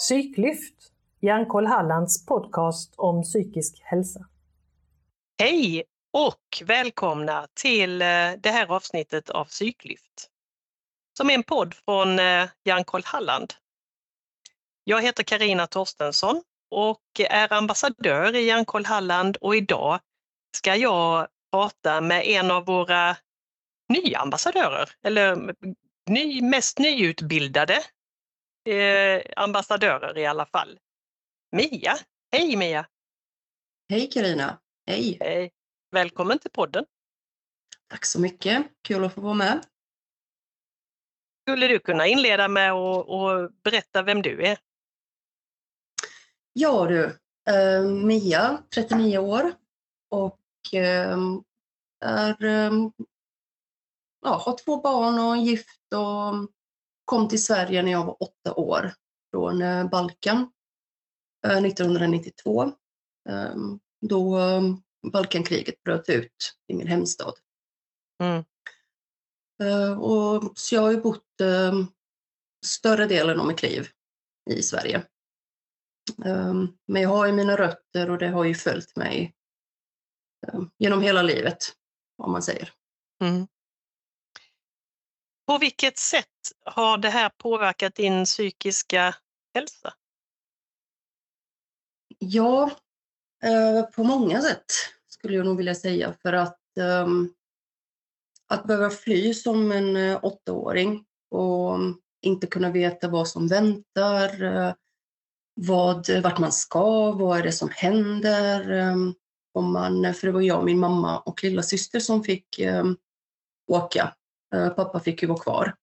Psyklyft, Hjärnkoll Hallands podcast om psykisk hälsa. Hej och välkomna till det här avsnittet av Psyklyft, som är en podd från Hjärnkoll Halland. Jag heter Carina Torstensson och är ambassadör i Hjärnkoll Halland, och idag ska jag prata med en av våra nya ambassadörer, eller mest nyutbildade ambassadörer i alla fall. Mia. Hej Mia. Hej Carina. Hej. Hej. Välkommen till podden. Tack så mycket. Kul att få vara med. Skulle du kunna inleda med att berätta vem du är? Ja du. Mia, 39 år. Och har två barn och är gift och kom till Sverige när jag var 8 år från Balkan 1992, då Balkankriget bröt ut i min hemstad. Mm. Och så jag har ju bott större delen av mitt liv i Sverige. Men jag har ju mina rötter och det har ju följt mig genom hela livet, om man säger. Mm. På vilket sätt har det här påverkat din psykiska hälsa? Ja, på många sätt skulle jag nog vilja säga. För att behöva fly som en 8-åring och inte kunna veta vad som väntar, vart man ska, vad är det som händer. För det var jag, min mamma och lilla syster som fick åka. Pappa fick ju vara kvar.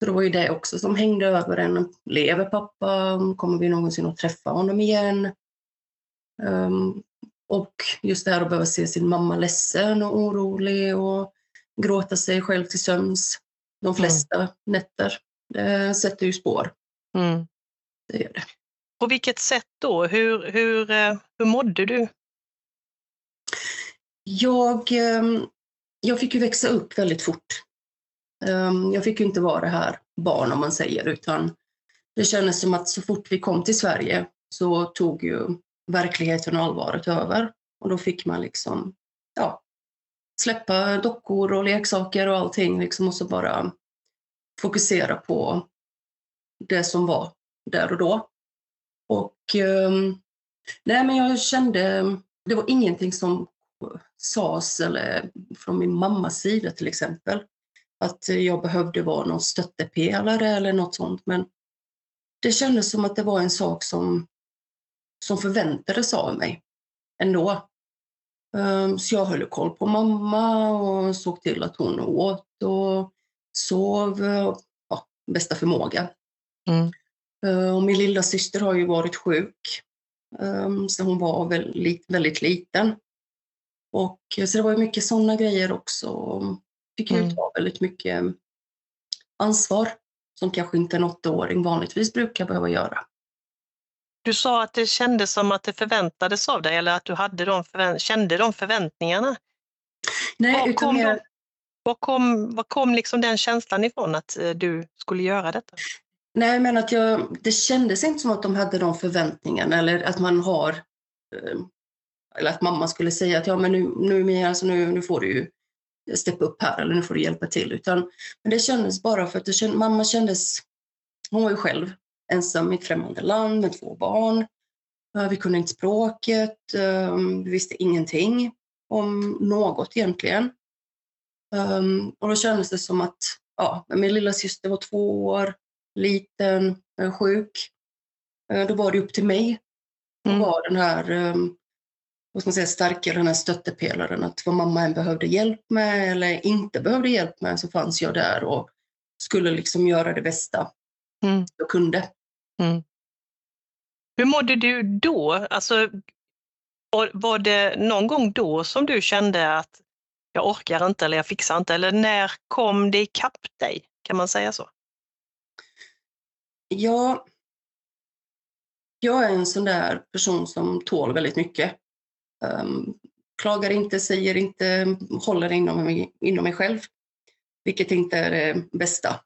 Så det var ju det också som hängde över en. Lever pappa? Kommer vi någonsin att träffa honom igen? Och just det här att behöva se sin mamma ledsen och orolig och gråta sig själv till sömns de flesta nätter. Det sätter ju spår. Mm. Det gör det. På vilket sätt då? Hur mådde du? Jag fick ju växa upp väldigt fort. Jag fick ju inte vara det här barn, om man säger, utan det kändes som att så fort vi kom till Sverige så tog ju verkligheten och allvaret över. Och då fick man liksom släppa dockor och leksaker och allting liksom, och så bara fokusera på det som var där och då. Och men jag kände, det var ingenting som sas eller från min mammas sida till exempel, att jag behövde vara någon stöttepelare eller något sånt. Men det kändes som att det var en sak som förväntades av mig ändå. Så jag höll koll på mamma och såg till att hon åt och sov bästa förmåga. Mm. Och min lilla syster har ju varit sjuk. Så hon var väldigt, väldigt liten. Och så det var ju mycket sådana grejer också. Fick ju ta väldigt mycket ansvar som kanske inte en 8-åring vanligtvis brukar behöva göra. Du sa att det kändes som att det förväntades av dig, eller att du hade kände de förväntningarna. Nej, utan var kom liksom den känslan ifrån att du skulle göra detta? Nej, men att det kändes inte som att de hade de förväntningarna, eller att man har... Eller att mamma skulle säga att nu får du ju steppa upp här, eller nu får du hjälpa till. Men det kändes bara för att mamma kändes, hon var ju själv ensam i ett främmande land med två barn. Vi kunde inte språket, vi visste ingenting om något egentligen. Och då kändes det som att min lilla syster var 2 år, liten, sjuk. Då var det upp till mig. Då var den här... Och som säger, starkare den här stöttepelaren, att vad mamma än behövde hjälp med eller inte behövde hjälp med, så fanns jag där och skulle liksom göra det bästa jag kunde. Mm. Hur mådde du då? Alltså, var det någon gång då som du kände att jag orkar inte eller jag fixar inte? Eller när kom det ikapp dig? Kan man säga så? Ja, jag är en sån där person som tål väldigt mycket. Klagar inte, säger inte, håller inom mig själv, vilket inte är det bästa,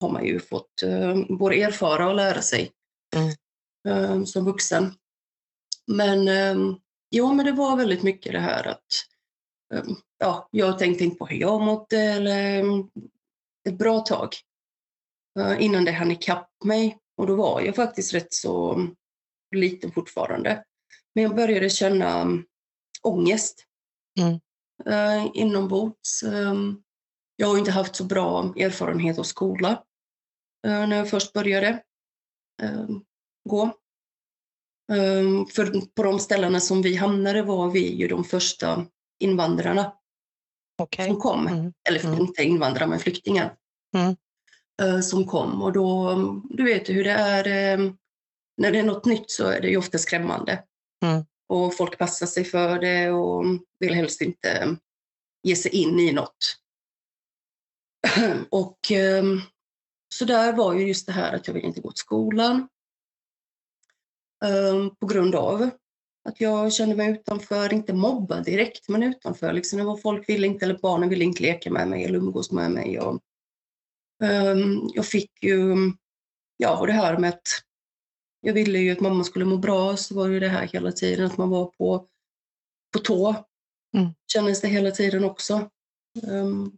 har man ju fått både erfara och lära sig. som vuxen. Men jo, men det var väldigt mycket det här att ja, jag tänkte inte på hur jag mådde eller ett bra tag innan det hann ikapp mig. Och då var jag faktiskt rätt så liten fortfarande. Men jag började känna ångest inombords. Jag har inte haft så bra erfarenhet av skola när jag först började gå. För på de ställena som vi hamnade var vi ju de första invandrarna som kom. Eller inte invandrare men flyktingar som kom. Och då, du vet hur det är, när det är något nytt så är det ju ofta skrämmande. Och folk passar sig för det och vill helst inte ge sig in i något. Och så där var ju just det här att jag ville inte gå till skolan. På grund av att jag kände mig utanför, inte mobbad direkt men utanför. Liksom, det var folk ville inte, eller barnen ville inte leka med mig eller umgås med mig. Och, jag fick ju, ja, och det här med att jag ville ju att mamma skulle må bra, så var ju det här hela tiden att man var på tå. Kändes det hela tiden också.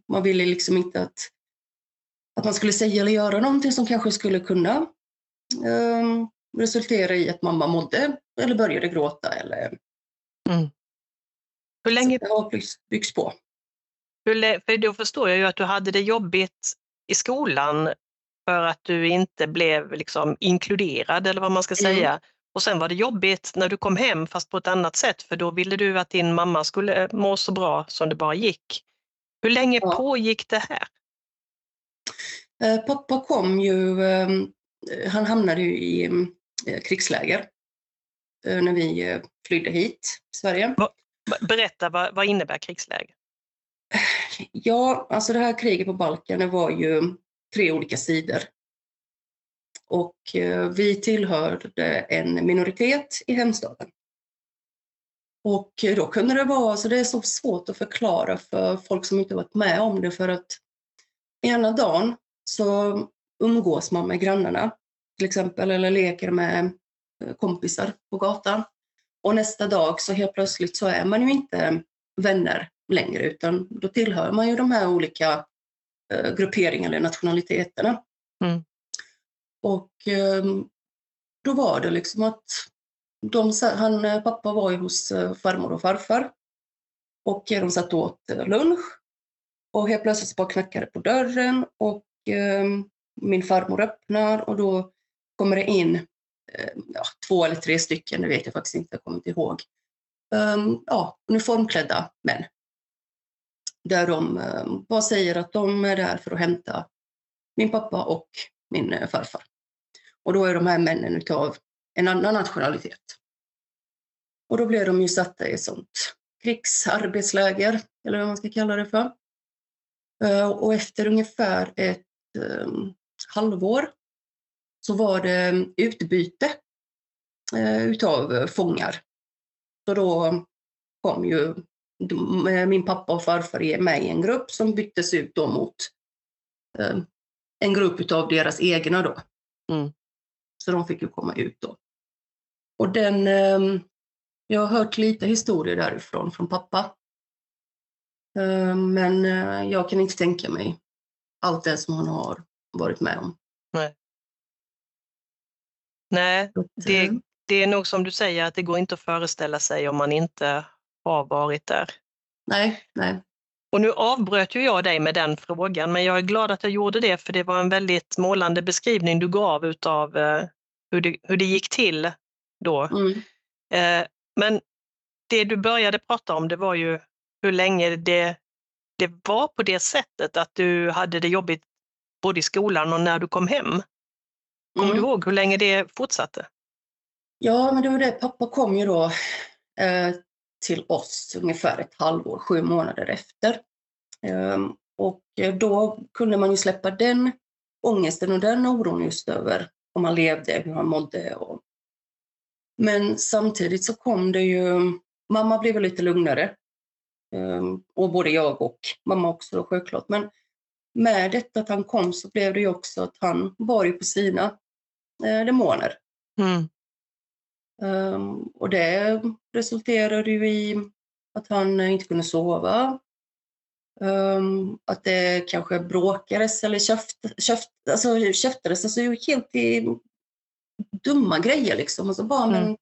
Man ville liksom inte att man skulle säga eller göra någonting som kanske skulle kunna resultera i att mamma mådde eller började gråta. Eller... Hur länge... Det har byggs på. För då förstår jag ju att du hade det jobbigt i skolan för att du inte blev liksom inkluderad eller vad man ska säga. Och sen var det jobbigt när du kom hem fast på ett annat sätt, för då ville du att din mamma skulle må så bra som det bara gick. Hur länge pågick det här? Pappa kom ju, han hamnade ju i krigsläger när vi flydde hit till Sverige. Berätta, vad innebär krigsläger? Ja, alltså det här kriget på Balkan, det var ju 3 olika sidor. Och vi tillhörde en minoritet i hemstaden. Och då kunde det vara, så det är så svårt att förklara för folk som inte varit med om det, för att ena dagen så umgås man med grannarna till exempel eller leker med kompisar på gatan. Och nästa dag så helt plötsligt så är man ju inte vänner längre, utan då tillhör man ju de här olika grupperingarna eller nationaliteterna. Och då var det liksom att pappa var ju hos farmor och farfar och de satt åt lunch och helt plötsligt bara knackade på dörren och min farmor öppnar och då kommer det in 2 eller 3 stycken, det vet jag faktiskt inte, jag kommer inte ihåg, uniformklädda män. Där de bara säger att de är där för att hämta min pappa och min farfar. Och då är de här männen utav en annan nationalitet. Och då blev de ju satta i ett sånt krigsarbetsläger, eller vad man ska kalla det för. Och efter ungefär ett halvår så var det utbyte utav fångar. Så då kom ju min pappa och farfar med i en grupp som byttes ut då mot en grupp utav deras egna då. Så de fick ju komma ut då. Och jag har hört lite historier därifrån från pappa. Men jag kan inte tänka mig allt det som han har varit med om. Nej, det är nog som du säger att det går inte att föreställa sig om man inte har varit där. Nej. Och nu avbröt ju jag dig med den frågan, men jag är glad att jag gjorde det, för det var en väldigt målande beskrivning du gav utav hur det gick till då. Men det du började prata om, det var ju hur länge det var på det sättet att du hade det jobbigt både i skolan och när du kom hem. Kommer du ihåg hur länge det fortsatte? Ja, men det var det. Pappa kom ju då till oss ungefär ett halvår, 7 månader efter. Och då kunde man ju släppa den ångesten och den oron just över om man levde, hur man mådde. Men samtidigt så kom det ju... Mamma blev lite lugnare. Och både jag och mamma också då, självklart. Men med detta att han kom så blev det ju också att han var ju på sina demoner. Och det resulterade ju i att han inte kunde sova. Att det kanske bråkades eller käftades. Alltså helt till dumma grejer liksom. Alltså bara,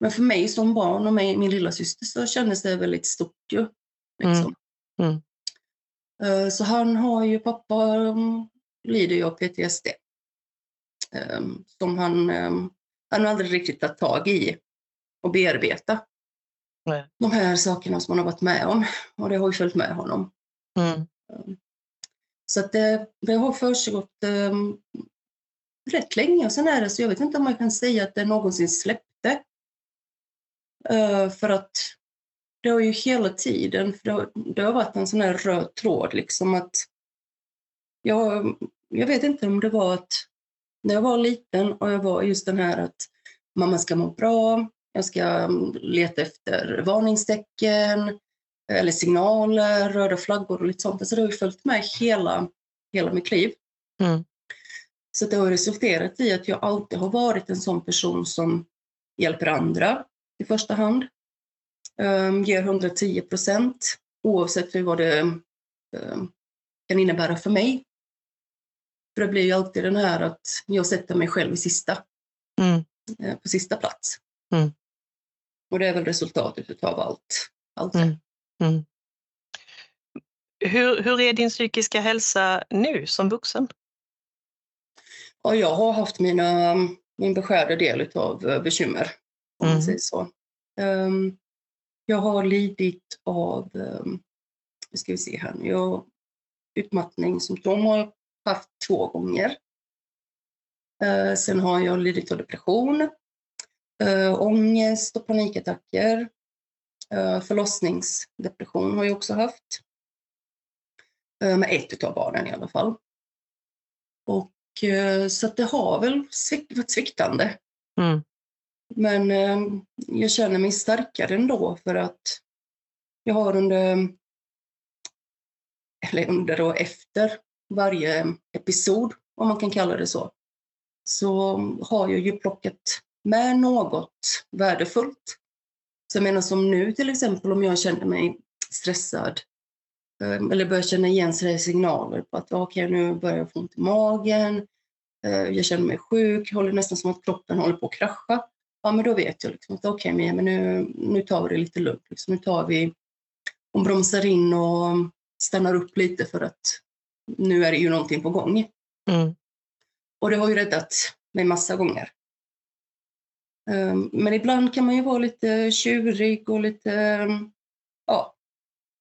men för mig som barn och min lilla syster så kändes det väldigt stort ju. Liksom. Så han har ju, pappa lider ju av PTSD. Som han aldrig riktigt tagit tag i och bearbeta. Nej. De här sakerna som han har varit med om. Och det har ju följt med honom. Så att det har försiggått rätt länge. Och sen är det så, jag vet inte om man kan säga att det någonsin släppte. För att det har ju hela tiden, för det har varit en sån här röd tråd liksom, att jag vet inte om det var att när jag var liten och jag var just den här att mamma ska må bra, jag ska leta efter varningstecken eller signaler, röda flaggor och lite sånt. Så det har ju följt med hela mitt liv. Så det har resulterat i att jag alltid har varit en sån person som hjälper andra i första hand. Ger 110% oavsett vad det kan innebära för mig. För det blir ju alltid den här att jag sätter mig själv i på sista plats. Och det är väl resultatet av allt. Hur är din psykiska hälsa nu som vuxen? Ja, jag har haft min beskärda del av bekymmer, om man säger så. Jag har lidit av utmattningssymptom har jag haft 2 gånger. Sen har jag lidit av depression, ångest och panikattacker. Förlossningsdepression har jag också haft. Med ett av barnen i alla fall. Och så att det har väl varit sviktande. Men jag känner mig starkare ändå, för att jag har under och efter varje episod, om man kan kalla det så har jag ju plockat med något värdefullt. Så jag menar, som nu till exempel, om jag känner mig stressad eller börjar känna igen sig signaler på att nu börjar jag få ont i magen, jag känner mig sjuk, håller nästan som att kroppen håller på att krascha. Ja, men då vet jag liksom att Mia, men nu tar vi det lite lugnt. Liksom. Nu tar vi och bromsar in och stannar upp lite, för att nu är det ju någonting på gång. Och det har ju räddat mig massa gånger. Men ibland kan man ju vara lite tjurig och lite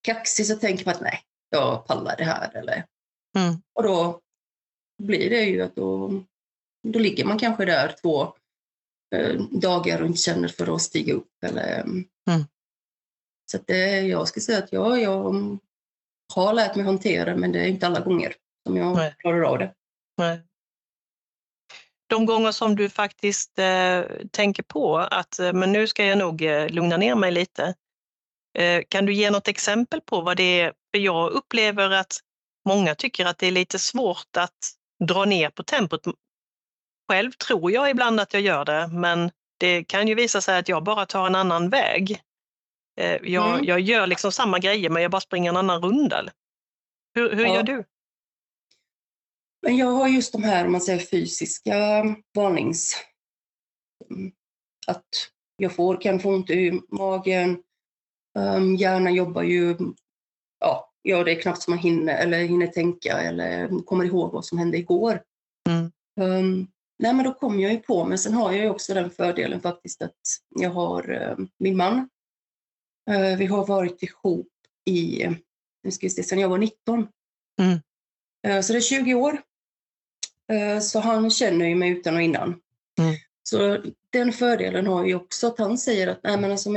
kaxig, så tänker man att nej, jag pallar det här. Eller. Och då blir det ju att då ligger man kanske där 2 dagar och inte känner för att stiga upp. Eller. Så att jag ska säga att jag har lärt mig hantera, men det är inte alla gånger som jag klarar av det. De gånger som du faktiskt tänker på att men nu ska jag nog lugna ner mig lite. Kan du ge något exempel på vad det är? För jag upplever att många tycker att det är lite svårt att dra ner på tempot. Själv tror jag ibland att jag gör det, men det kan ju visa sig att jag bara tar en annan väg. Jag gör liksom samma grejer, men jag bara springer en annan runda. Hur gör du? Men jag har just de här, om man säger, fysiska varnings. Att jag kan få ont i magen. Hjärnan jobbar ju, det är knappt som man hinner tänka eller kommer ihåg vad som hände igår. Nej, men då kom jag ju på, men sen har jag ju också den fördelen faktiskt att jag har min man. Vi har varit ihop sedan jag var 19. Så det är 20 år. Så han känner ju mig utan och innan. Så den fördelen har ju också, att han säger att nej, men alltså,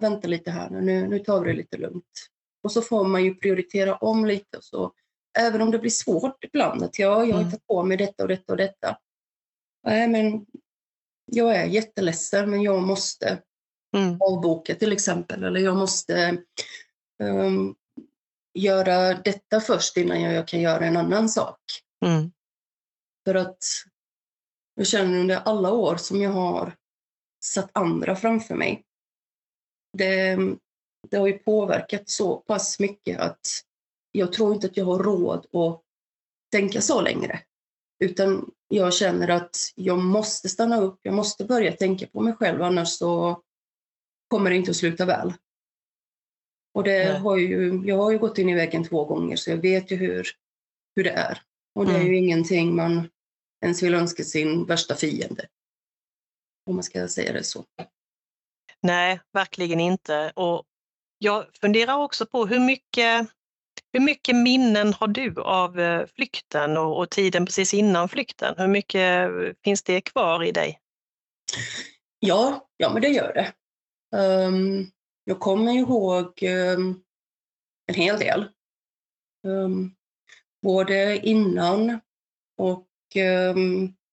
vänta lite här, nu tar vi det lite lugnt. Och så får man ju prioritera om lite och så. Även om det blir svårt ibland att jag har tagit på mig detta och detta och detta. Nej, men jag är jätteledsen, men jag måste avboka till exempel. Eller jag måste göra detta först innan jag kan göra en annan sak. För att jag känner under alla år som jag har satt andra framför mig. Det har ju påverkat så pass mycket att jag tror inte att jag har råd att tänka så längre. Utan jag känner att jag måste stanna upp, jag måste börja tänka på mig själv, annars så kommer det inte att sluta väl. Och det har ju, jag har ju gått in i väggen 2 gånger, så jag vet ju hur det är. Och det är ju ingenting man ens vill önska sin värsta fiende, om man ska säga det så. Nej, verkligen inte. Och jag funderar också på hur mycket minnen har du av flykten och tiden precis innan flykten? Hur mycket finns det kvar i dig? Ja men det gör det. Jag kommer ihåg en hel del. Både innan och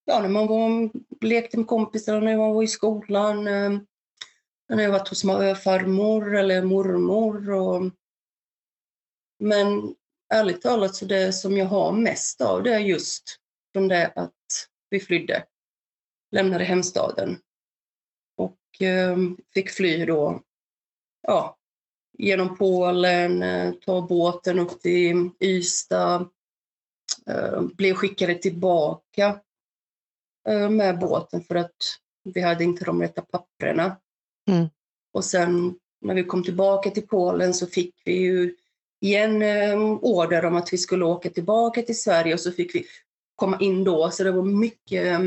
när man lekte med kompisar, när man var i skolan. När jag varit hos farmor eller mormor. Men ärligt talat så det som jag har mest av, det är just från det att vi flydde. Lämnade hemstaden. Och fick fly då. Ja, genom Polen, ta båten upp till Ystad, blev skickade tillbaka med båten för att vi hade inte de rätta papperna. Mm. Och sen när vi kom tillbaka till Polen så fick vi ju igen order om att vi skulle åka tillbaka till Sverige, och så fick vi komma in då, så det var mycket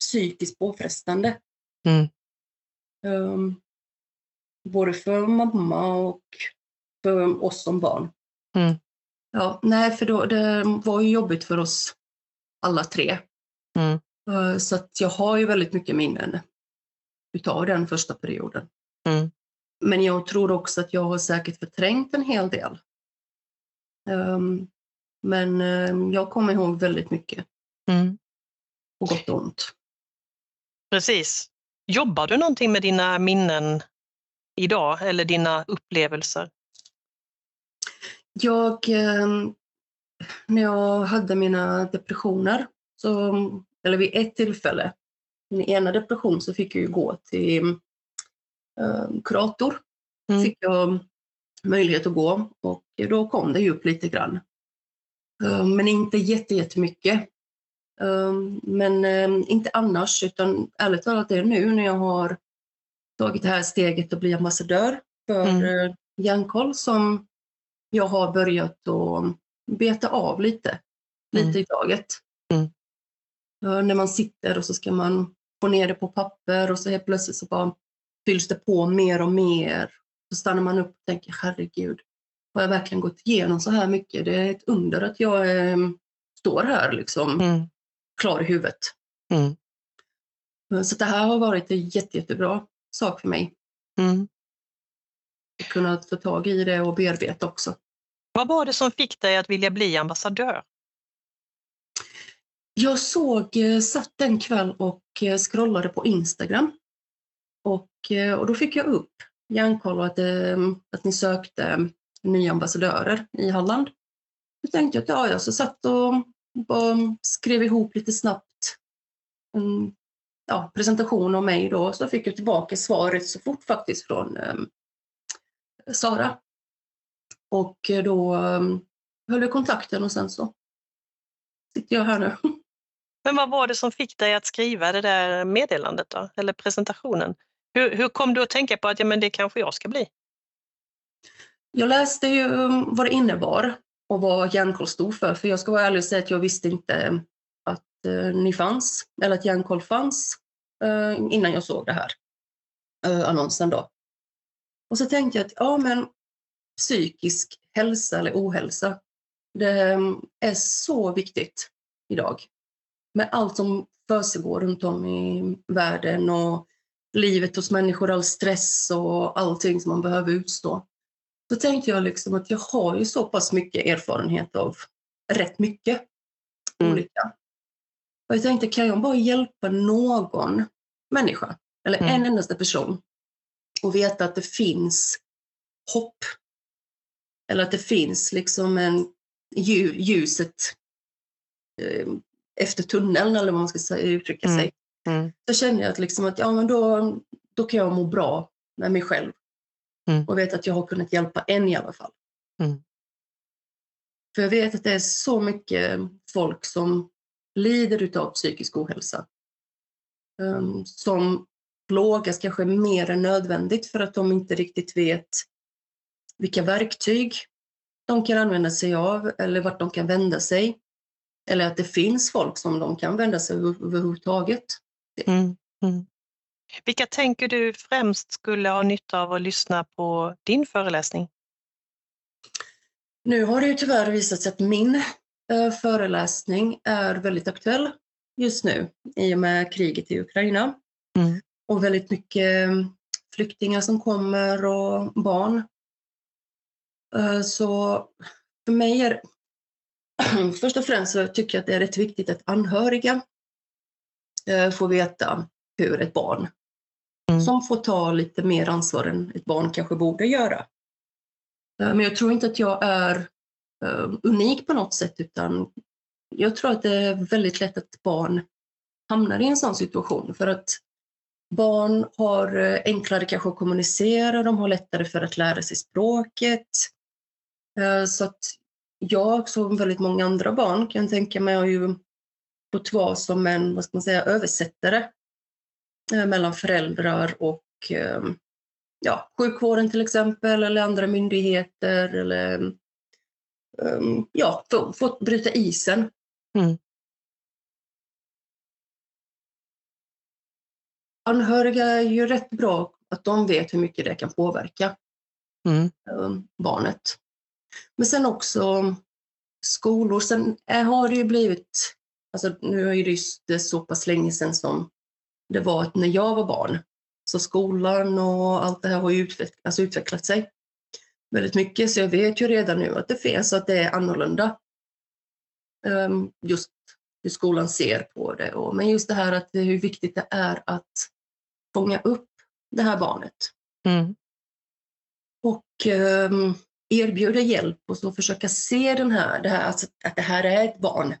psykiskt påfrestande. Mm. Både för mamma och för oss som barn. Mm. Ja, nej, för då, det var ju jobbigt för oss alla 3. Mm. Så att jag har ju väldigt mycket minnen utav den första perioden. Mm. Men jag tror också att jag har säkert förträngt en hel del. Men jag kommer ihåg väldigt mycket. Mm. Och gott och ont. Precis. Jobbar du någonting med dina minnen idag eller dina upplevelser? När jag hade mina depressioner, eller vid ett tillfälle, min ena depression, så fick jag ju gå till kurator. Mm. Fick jag möjlighet att gå, och då kom det ju upp lite grann. Men inte jättemycket. Men inte annars, utan ärligt talat det är nu när jag har tagit det här steget att bli ambassadör för Hjärnkoll, som jag har börjat att beta av lite i taget. Mm. När man sitter och så ska man få ner det på papper, och så helt plötsligt så bara fylls det på mer och mer. Så stannar man upp och tänker, herregud, har jag verkligen gått igenom så här mycket? Det är ett under att jag står här liksom, klar i huvudet. Mm. Så det här har varit en jättebra sak för mig. Mm. Att kunna få tag i det och bearbeta också. Vad var det som fick dig att vilja bli ambassadör? Jag satt en kväll och scrollade på Instagram. Och då fick jag upp Hjärnkoll och att ni sökte nya ambassadörer i Halland. Då tänkte jag att jag så satt och skrev ihop lite snabbt presentation av mig då. Så fick jag tillbaka svaret så fort faktiskt från Sara. Och då höll jag kontakten, och sen så sitter jag här nu. Men vad var det som fick dig att skriva det där meddelandet då? Eller presentationen? Hur kom du att tänka på att det kanske jag ska bli? Jag läste ju vad det innebar och vad Hjärnkoll stod för jag ska vara ärlig och säga att jag visste inte att ni fanns, eller att Hjärnkoll fanns, innan jag såg det här annonsen då. Och så tänkte jag att psykisk hälsa eller ohälsa, det är så viktigt idag. Med allt som försiggår runt om i världen och livet hos människor, all stress och allting som man behöver utstå. Så tänkte jag liksom att jag har ju så pass mycket erfarenhet av rätt mycket olika. Och jag tänkte, kan jag bara hjälpa någon människa eller en endaste person och veta att det finns hopp, eller att det finns liksom en ljuset efter tunneln, eller vad man ska uttrycka sig. Så känner jag att, liksom att ja, men då kan jag må bra med mig själv. Och vet att jag har kunnat hjälpa en i alla fall. För jag vet att det är så mycket folk som lider utav psykisk ohälsa. Som plågas kanske mer än nödvändigt för att de inte riktigt vet vilka verktyg de kan använda sig av eller vart de kan vända sig. Eller att det finns folk som de kan vända sig överhuvudtaget. Vilka tänker du främst skulle ha nytta av att lyssna på din föreläsning? Nu har det ju tyvärr visat sig att min föreläsning är väldigt aktuell just nu i och med kriget i Ukraina. Och väldigt mycket flyktingar som kommer och barn. Så för mig är först och främst så tycker jag att det är rätt viktigt att anhöriga får veta hur ett barn som får ta lite mer ansvar än ett barn kanske borde göra. Men jag tror inte att jag är unik på något sätt, utan jag tror att det är väldigt lätt att barn hamnar i en sån situation för att barn har enklare kanske att kommunicera, de har lättare för att lära sig språket. Så att jag som väldigt många andra barn kan tänka mig har ju fått vara som en, vad ska man säga, översättare mellan föräldrar och ja, sjukvården till exempel eller andra myndigheter eller ja, fått bryta isen. Anhöriga är ju rätt bra att de vet hur mycket det kan påverka barnet. Men sen också skolor. Sen har det ju blivit, alltså nu är det så pass länge sedan som det var att när jag var barn. Så skolan och allt det här har ju utvecklat sig väldigt mycket. Så jag vet ju redan nu att det finns och att det är annorlunda. Just hur skolan ser på det. Men just det här att hur viktigt det är att fånga upp det här barnet. Och erbjuda hjälp och så försöka se det här alltså att det här är ett barn.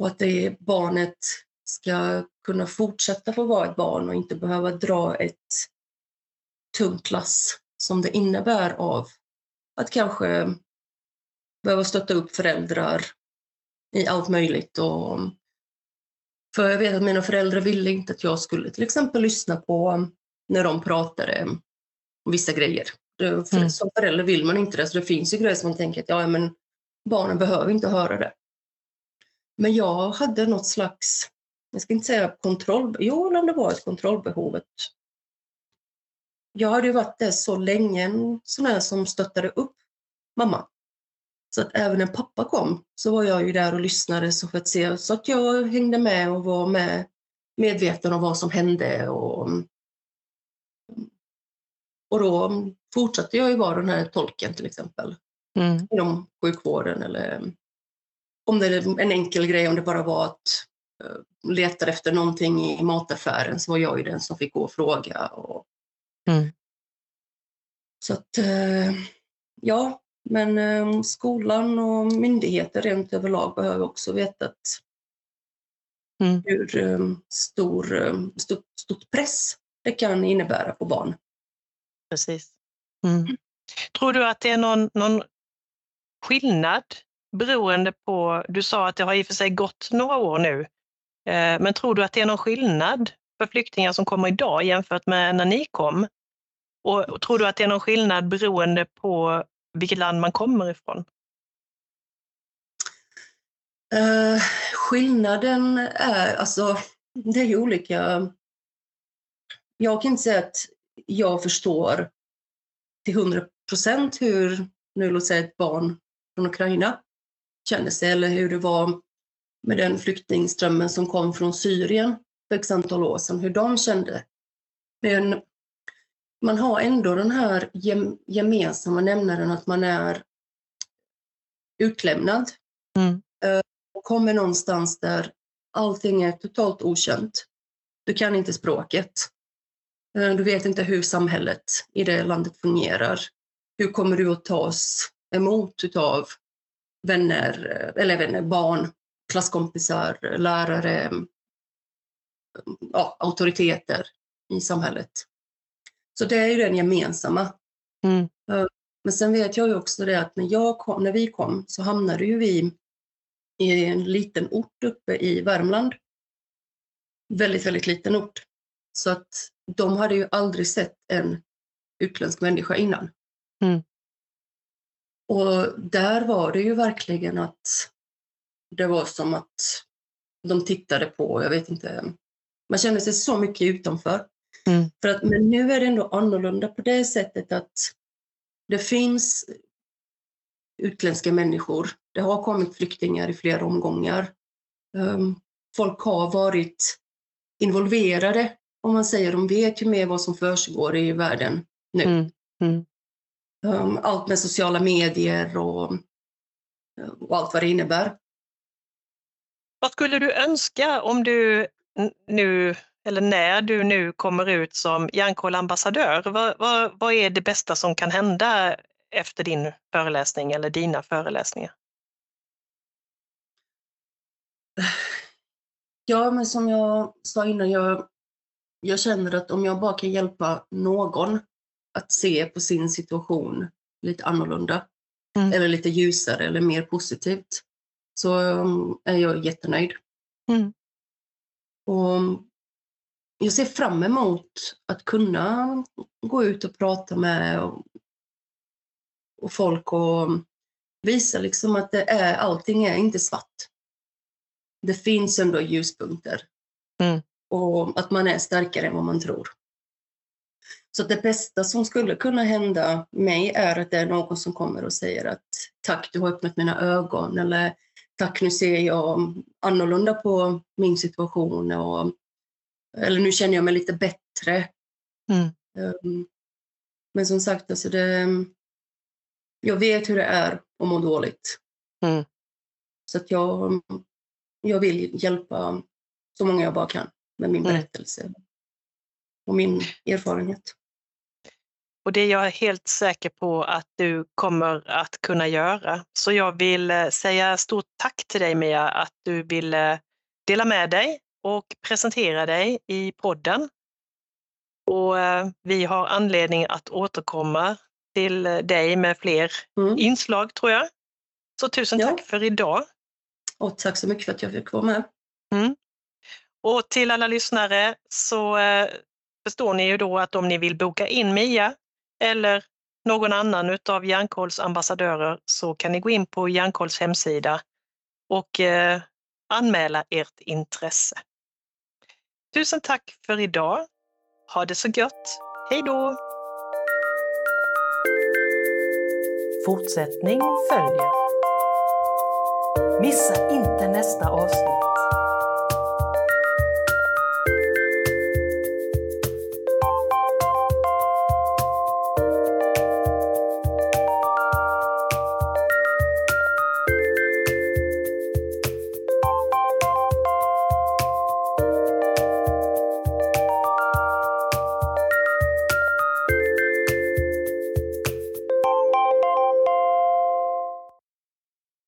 Och att det är barnet ska kunna fortsätta få vara ett barn och inte behöva dra ett tungt lass som det innebär av att kanske behöva stötta upp föräldrar i allt möjligt. Och för jag vet att mina föräldrar ville inte att jag skulle till exempel lyssna på när de pratade om vissa grejer. Som förälder vill man inte det, så det finns ju grejer som man tänker att ja, men barnen behöver inte höra det. Men jag hade något slags, jag ska inte säga kontroll. Jo, om det var ett kontrollbehovet. Jag hade ju varit det så länge, sån här som stöttade upp mamma. Så att även när pappa kom så var jag ju där och lyssnade så för att se. Så att jag hängde med och var med, medveten om vad som hände. Och då fortsatte jag ju vara den här tolken till exempel. Inom sjukvården eller om det är en enkel grej, om det bara var att letar efter någonting i mataffären så var jag ju den som fick gå och fråga. Så att ja, men skolan och myndigheter rent överlag behöver också veta att hur stort press det kan innebära på barn. Precis. Tror du att det är någon skillnad beroende på, du sa att det har i och för sig gått några år nu, men tror du att det är någon skillnad för flyktingar som kommer idag jämfört med när ni kom? Och tror du att det är någon skillnad beroende på vilket land man kommer ifrån? Skillnaden är, alltså det är ju olika. Jag kan inte säga att jag förstår till 100% hur, nu låt säga ett barn från Ukraina känner sig eller hur det var med den flyktingströmmen som kom från Syrien för ett antal år sedan, hur de kände. Men man har ändå den här gemensamma nämnaren att man är utlämnad. Och kommer någonstans där allting är totalt okänt. Du kan inte språket. Du vet inte hur samhället i det landet fungerar. Hur kommer du att tas emot utav vänner, barn, klasskompisar, lärare, autoriteter i samhället. Så det är ju den gemensamma. Mm. Men sen vet jag ju också det att när vi kom så hamnade ju vi i en liten ort uppe i Värmland. Väldigt, väldigt liten ort. Så att de hade ju aldrig sett en utländsk människa innan. Mm. Och där var det ju verkligen att det var som att de tittade på, jag vet inte, man kände sig så mycket utanför. Mm. För att, men nu är det ändå annorlunda på det sättet att det finns utländska människor. Det har kommit flyktingar i flera omgångar. Folk har varit involverade, om man säger. De vet ju mer vad som försiggår i världen nu. Mm. Mm. Allt med sociala medier och allt vad det innebär. Vad skulle du önska om du nu, eller när du nu kommer ut som Hjärnkoll-ambassadör? Vad är det bästa som kan hända efter din föreläsning eller dina föreläsningar? Ja, men som jag sa innan, jag känner att om jag bara kan hjälpa någon att se på sin situation lite annorlunda, eller lite ljusare eller mer positivt, så är jag jättenöjd. Mm. Och jag ser fram emot att kunna gå ut och prata med och folk och visa liksom att allting är inte svart. Det finns ändå ljuspunkter. Mm. Och att man är starkare än vad man tror. Så det bästa som skulle kunna hända mig är att det är någon som kommer och säger att tack, du har öppnat mina ögon, eller tack, nu ser jag annorlunda på min situation, och eller nu känner jag mig lite bättre. Mm. Men som sagt, alltså jag vet hur det är att må dåligt. Mm. Så att jag vill hjälpa så många jag bara kan med min berättelse och min erfarenhet. Och det är jag helt säker på att du kommer att kunna göra. Så jag vill säga stort tack till dig, Mia, att du ville dela med dig och presentera dig i podden. Och vi har anledning att återkomma till dig med fler inslag, tror jag. Så tusen tack för idag. Och tack så mycket för att jag fick vara med. Mm. Och till alla lyssnare så förstår ni ju då att om ni vill boka in Mia eller någon annan utav Hjärnkolls ambassadörer, så kan ni gå in på Hjärnkolls hemsida och anmäla ert intresse. Tusen tack för idag. Ha det så gött. Hej då! Fortsättning följer. Missa inte nästa avsnitt.